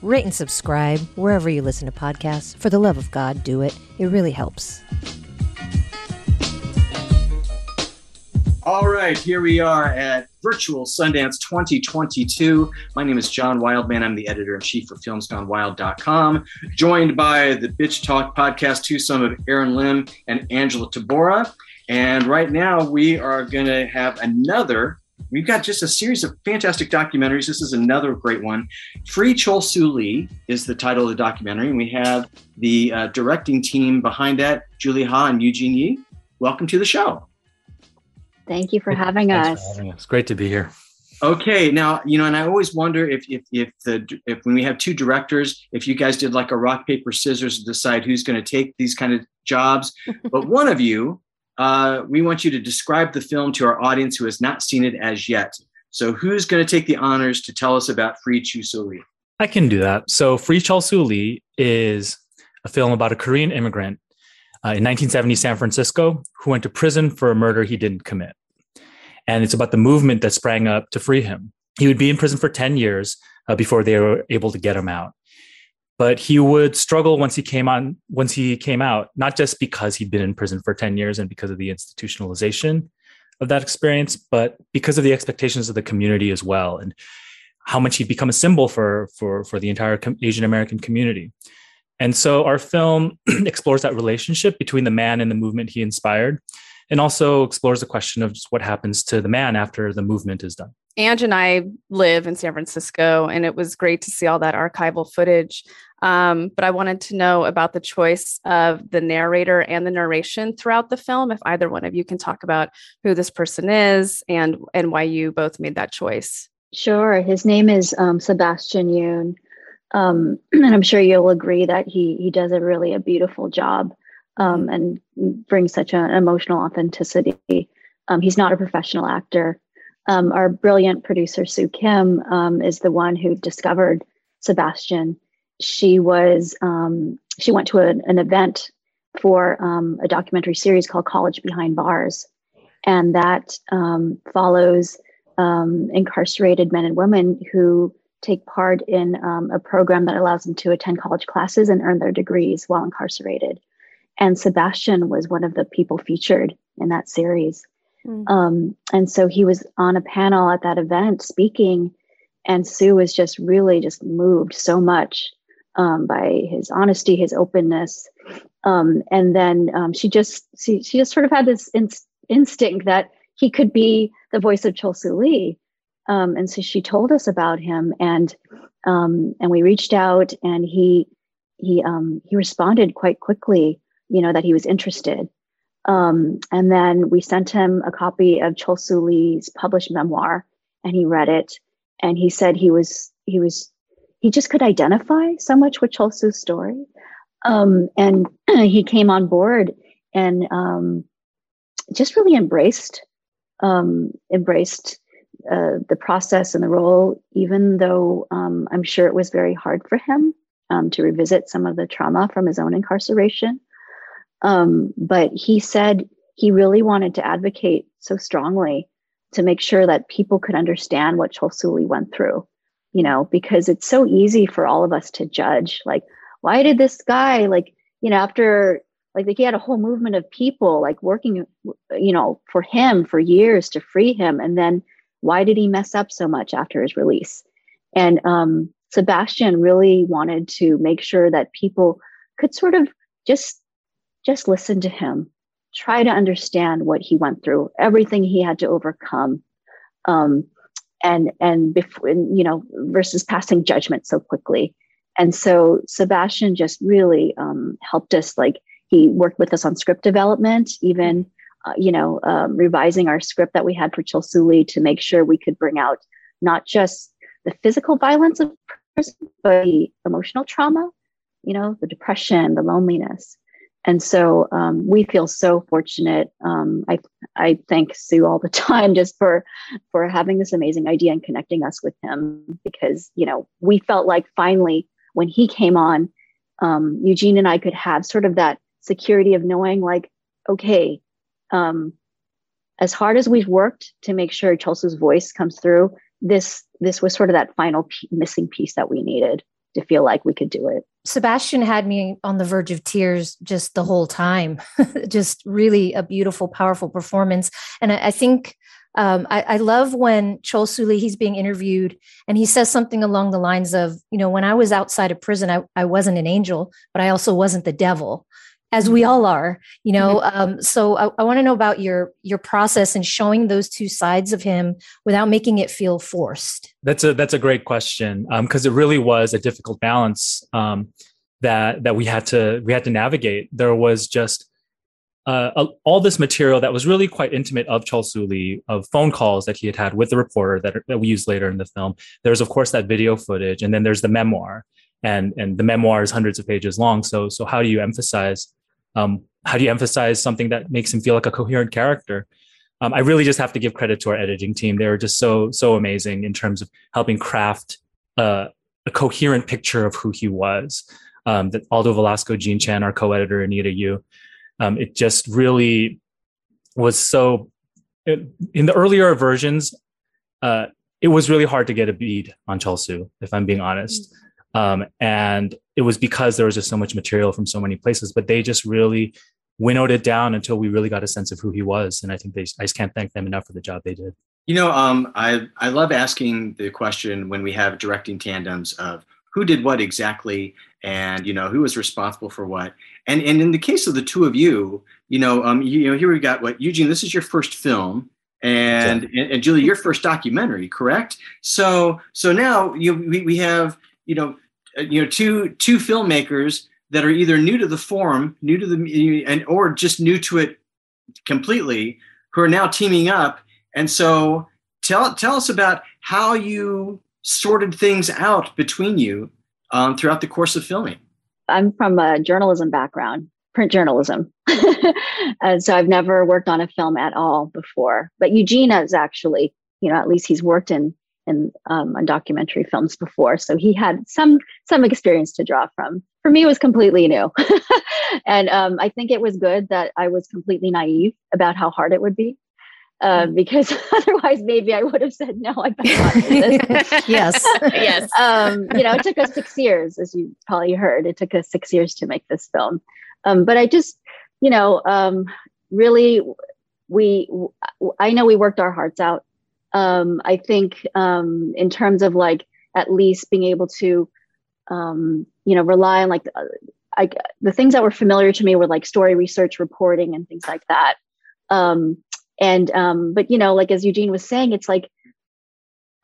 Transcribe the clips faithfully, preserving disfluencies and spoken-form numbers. rate and subscribe wherever you listen to podcasts. For the love of God, do it. It really helps. All right, here we are at Virtual Sundance twenty twenty-two. My name is John Wildman. I'm the editor-in-chief for films gone wild dot com, joined by the Bitch Talk podcast twosome of Erin Lim and Angela Tabora. And right now we are going to have another We've got just a series of fantastic documentaries. This is another great one. Free Chol Soo Lee is the title of the documentary. And we have the uh, directing team behind that, Julie Ha and Eugene Yi. Welcome to the show. Thank you for having Thanks us. For having us. Great to be here. Okay. Now, you know, and I always wonder if, if, if the, if when we have two directors, if you guys did like a rock, paper, scissors to decide who's going to take these kind of jobs, but one of you, Uh, we want you to describe the film to our audience who has not seen it as yet. So who's going to take the honors to tell us about Free Chol Soo Lee? I can do that. So Free Chol Soo Lee is a film about a Korean immigrant uh, in nineteen seventy San Francisco who went to prison for a murder he didn't commit. And it's about the movement that sprang up to free him. He would be in prison for ten years uh, before they were able to get him out. But he would struggle once he came on, once he came out, not just because he'd been in prison for ten years and because of the institutionalization of that experience, but because of the expectations of the community as well, and how much he'd become a symbol for, for, for the entire Asian American community. And so our film explores that relationship between the man and the movement he inspired, and also explores the question of just what happens to the man after the movement is done. Ange and I live in San Francisco, and it was great to see all that archival footage. Um, but I wanted to know about the choice of the narrator and the narration throughout the film, if either one of you can talk about who this person is and, and why you both made that choice. Sure. His name is um, Sebastian Yoon, um, and I'm sure you'll agree that he he does a really a beautiful job um, and brings such an emotional authenticity. Um, he's not a professional actor. Um, our brilliant producer, Sue Kim, um, is the one who discovered Sebastian. She was um, she went to an, an event for um, a documentary series called College Behind Bars. And that um, follows um, incarcerated men and women who take part in um, a program that allows them to attend college classes and earn their degrees while incarcerated. And Sebastian was one of the people featured in that series. Mm-hmm. Um, and so he was on a panel at that event speaking, and Sue was just really just moved so much um, by his honesty, his openness. Um, and then um, she just she, she just sort of had this in- instinct that he could be the voice of Chol Soo Lee. Um, and so she told us about him, and um, and we reached out, and he he um, he responded quite quickly, you know, that he was interested. Um, and then we sent him a copy of Chol Soo Lee's published memoir, and he read it, and he said he was, he was, he just could identify so much with Chol Soo's story. Um, and he came on board and, um, just really embraced, um, embraced, uh, the process and the role, even though, um, I'm sure it was very hard for him, um, to revisit some of the trauma from his own incarceration. Um, but he said he really wanted to advocate so strongly to make sure that people could understand what Chol Soo Lee went through, you know, because it's so easy for all of us to judge, like, why did this guy, like, you know, after, like, like he had a whole movement of people, like, working, you know, for him for years to free him. And then why did he mess up so much after his release? And um, Sebastian really wanted to make sure that people could sort of just Just listen to him, try to understand what he went through, everything he had to overcome, um, and and before, you know, versus passing judgment so quickly. And so Sebastian just really um, helped us. Like, he worked with us on script development, even uh, you know, um, revising our script that we had for Chol Soo Lee to make sure we could bring out not just the physical violence of prison, but the emotional trauma, you know, the depression, the loneliness. And so um, we feel so fortunate. Um, I I thank Sue all the time just for for having this amazing idea and connecting us with him, because, you know, we felt like finally when he came on, um, Eugene and I could have sort of that security of knowing, like, okay, um, as hard as we've worked to make sure Chol Soo's voice comes through, this this was sort of that final p- missing piece that we needed to feel like we could do it. Sebastian had me on the verge of tears just the whole time. Just really a beautiful, powerful performance. And I, I think um, I, I love when Chol Soo Lee, he's being interviewed and he says something along the lines of, you know, when I was outside of prison, I, I wasn't an angel, but I also wasn't the devil, as we all are, you know? Mm-hmm. Um, so I, I want to know about your, your process in showing those two sides of him without making it feel forced. That's a, that's a great question. Um, cause it really was a difficult balance, um, that, that we had to, we had to navigate. There was just, uh, a, all this material that was really quite intimate of Chol Soo Lee, of phone calls that he had had with the reporter that, that we used later in the film. There's of course that video footage, and then there's the memoir, and, and the memoir is hundreds of pages long. So, so how do you emphasize Um, how do you emphasize something that makes him feel like a coherent character? Um, I really just have to give credit to our editing team. They were just so, so amazing in terms of helping craft uh, a coherent picture of who he was. Um, that Aldo Velasco, Gene Chan, our co-editor, Anita Yu. Um, it just really was so, it, in the earlier versions, uh, it was really hard to get a bead on Chol Soo, if I'm being honest. Um, and it was because there was just so much material from so many places, but they just really winnowed it down until we really got a sense of who he was. And I think they, I just can't thank them enough for the job they did. You know, um, I, I love asking the question when we have directing tandems of who did what exactly and, you know, who was responsible for what. And, and in the case of the two of you, you know, um, you, you know, here we got what, Eugene, this is your first film. And, and, and Julie, your first documentary, correct? So, so now you, we, we have, you know, you know, two two filmmakers that are either new to the form, new to the, and or just new to it completely, who are now teaming up. And so, tell tell us about how you sorted things out between you um, throughout the course of filming. I'm from a journalism background, print journalism, and so I've never worked on a film at all before. But Eugene has actually, you know, at least he's worked in. and um, on documentary films before. So he had some some experience to draw from. For me, it was completely new. and um, I think it was good that I was completely naive about how hard it would be, uh, because otherwise maybe I would have said, no, I better not do this. Yes. Yes. Um, you know, it took us six years, as you probably heard. It took us six years to make this film. Um, but I just, you know, um, really, we I know we worked our hearts out. Um, I think um, in terms of like at least being able to, um, you know, rely on like the, I, the things that were familiar to me were like story research, reporting, and things like that. Um, and um, but you know, like as Eugene was saying, it's like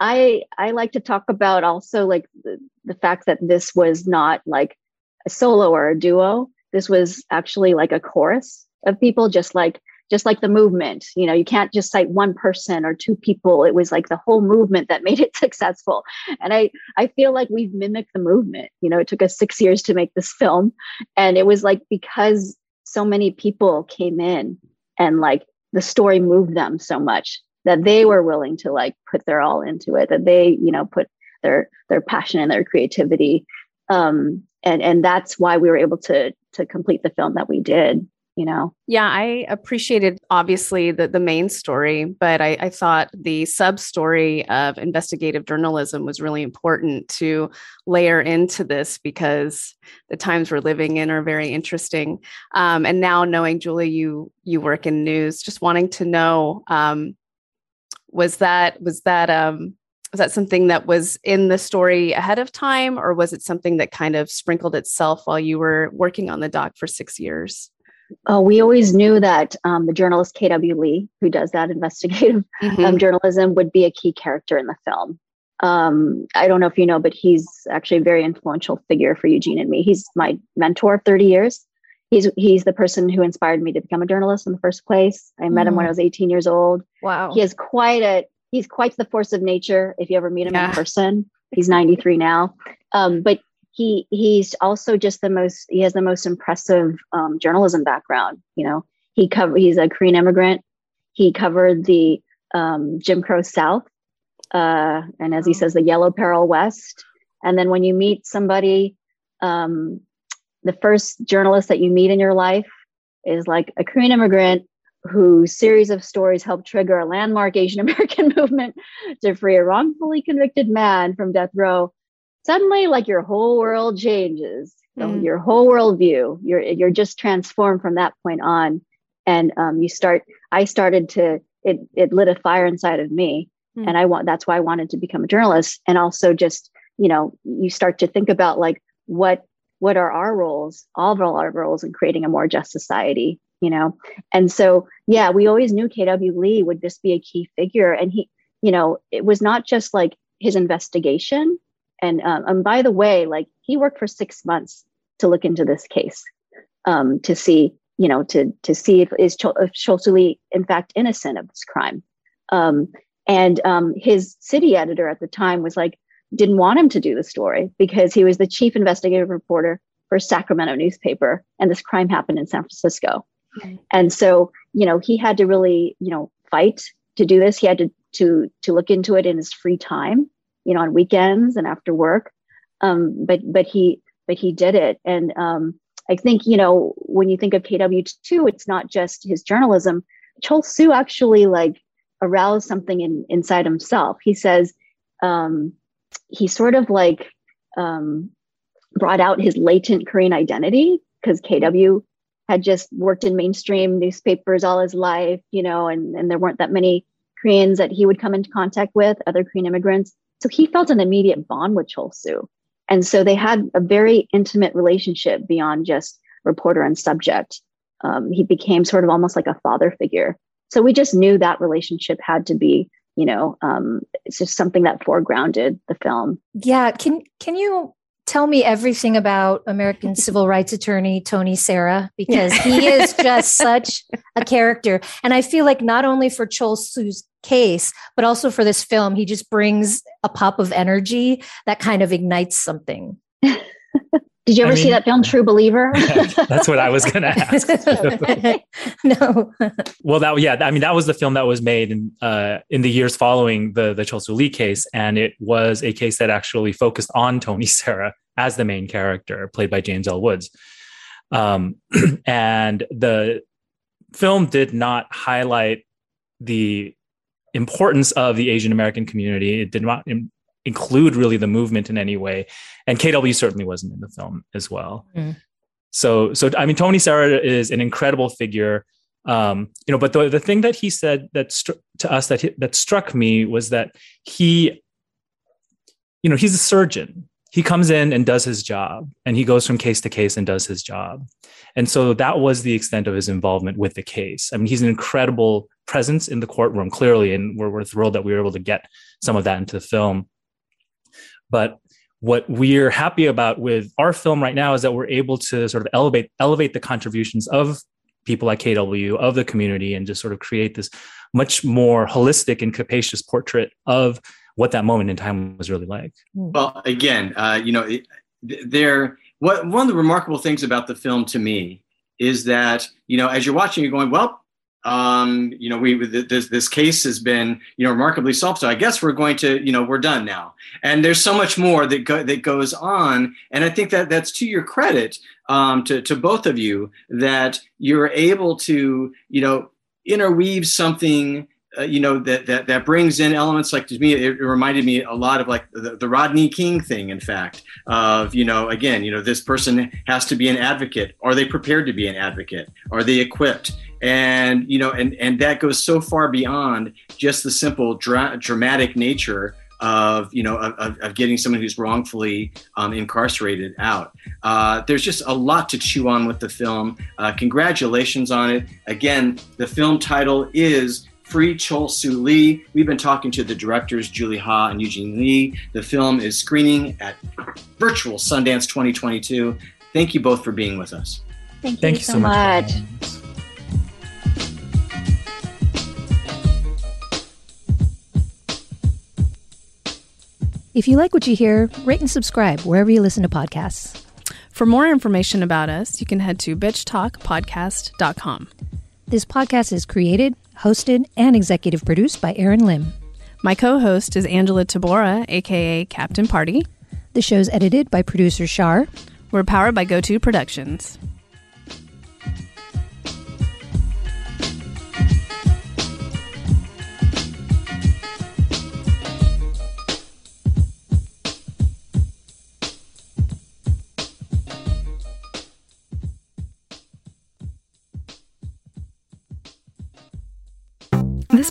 I I like to talk about also like the, the fact that this was not like a solo or a duo. This was actually like a chorus of people, just like. Just like the movement, you know, you can't just cite one person or two people. It was like the whole movement that made it successful. And I, I feel like we've mimicked the movement. You know, it took us six years to make this film. And it was like, because so many people came in and like the story moved them so much that they were willing to like put their all into it, that they, you know, put their, their passion and their creativity. Um, and, and that's why we were able to, to complete the film that we did. You know? Yeah, I appreciated obviously the, the main story, but I, I thought the sub story of investigative journalism was really important to layer into this because the times we're living in are very interesting. Um, and now knowing Julie, you you work in news, just wanting to know um, was that was that um, was that something that was in the story ahead of time, or was it something that kind of sprinkled itself while you were working on the doc for six years? Oh, we always knew that um, the journalist K W. Lee, who does that investigative mm-hmm. um, journalism, would be a key character in the film. Um, I don't know if you know, but he's actually a very influential figure for Eugene and me. He's my mentor of thirty years. He's he's the person who inspired me to become a journalist in the first place. I met mm. him when I was eighteen years old. Wow. He is quite a he's quite the force of nature. If you ever meet him yeah. in person, he's ninety-three now. Um, but he he's also just the most, he has the most impressive um, journalism background. You know, he cover, he's a Korean immigrant. He covered the um, Jim Crow South. Uh, and as he says, the Yellow Peril West. And then when you meet somebody, um, the first journalist that you meet in your life is like a Korean immigrant whose series of stories helped trigger a landmark Asian American movement to free a wrongfully convicted man from death row. Suddenly, like, your whole world changes, mm. so your whole worldview. You're you're just transformed from that point on, and um, you start. I started to it. It lit a fire inside of me. And I want, that's why I wanted to become a journalist. And also just, you know, you start to think about like, what, what are our roles, all of our roles in creating a more just society, you know? And so, yeah, we always knew K W. Lee would just be a key figure. And he, you know, it was not just like his investigation. And, um, and by the way, like, he worked for six months to look into this case, um, to see, you know, to, to see if is Chol, if Chol Soo Lee in fact innocent of this crime. Um, And um, his city editor at the time was like, didn't want him to do the story because he was the chief investigative reporter for Sacramento newspaper. And this crime happened in San Francisco. Mm-hmm. And so, you know, he had to really, you know, fight to do this. He had to, to, to look into it in his free time, you know, on weekends and after work. Um, but, but he, but he did it. And um, I think, you know, when you think of K W too, it's not just his journalism. Chol Soo actually like, arouse something in, inside himself. He says um, he sort of like um, brought out his latent Korean identity because K W had just worked in mainstream newspapers all his life, you know, and, and there weren't that many Koreans that he would come into contact with, other Korean immigrants. So he felt an immediate bond with Chol Soo. And so they had a very intimate relationship beyond just reporter and subject. Um, he became sort of almost like a father figure. So we just knew that relationship had to be, you know, um, it's just something that foregrounded the film. Yeah. Can can you tell me everything about American civil rights attorney Tony Serra? Because he is just such a character. And I feel like not only for Chol Soo's case, but also for this film, he just brings a pop of energy that kind of ignites something. Did you ever I mean, see that film, True Believer? That's what I was going to ask. No. Well, that yeah, I mean, that was the film that was made in uh, in the years following the the Chol Soo Lee case, and it was a case that actually focused on Tony Serra as the main character, played by James L. Woods. Um, and the film did not highlight the importance of the Asian American community. It did not include really the movement in any way. And K W certainly wasn't in the film as well. Mm. So, so I mean, Tony Serra is an incredible figure. Um, you know, but the, the thing that he said that stru- to us that, that struck me was that he, you know, he's a surgeon. He comes in and does his job, and he goes from case to case and does his job. And so that was the extent of his involvement with the case. I mean, he's an incredible presence in the courtroom, clearly, and we're, we're thrilled that we were able to get some of that into the film. But what we're happy about with our film right now is that we're able to sort of elevate elevate the contributions of people like K W, of the community, and just sort of create this much more holistic and capacious portrait of what that moment in time was really like. Well, again, uh, you know, there. What one of the remarkable things about the film to me is that, you know, as you're watching, you're going, well, um, you know, we this this case has been, you know, remarkably solved. So I guess we're going to, you know, we're done now. And there's so much more that go, that goes on. And I think that that's to your credit, um, to to both of you, that you're able to, you know, interweave something. Uh, you know, that, that that brings in elements like, to me, it, it reminded me a lot of like the, the Rodney King thing, in fact, of, you know, again, you know, this person has to be an advocate. Are they prepared to be an advocate? Are they equipped? And, you know, and, and that goes so far beyond just the simple dra- dramatic nature of, you know, of, of getting someone who's wrongfully um, incarcerated out. Uh, there's just a lot to chew on with the film. Uh, congratulations on it. Again, the film title is Free Chol Soo Lee. We've been talking to the directors, Julie Ha and Eugene Yi. The film is screening at Virtual Sundance twenty twenty-two. Thank you both for being with us. Thank you, Thank you so, so much. much. If you like what you hear, rate and subscribe wherever you listen to podcasts. For more information about us, you can head to bitch talk podcast dot com. This podcast is created, hosted, and executive produced by Erin Lim. My co-host is Angela Tabora, a k a. Captain Party. The show's edited by producer Shar. We're powered by GoTo Productions. This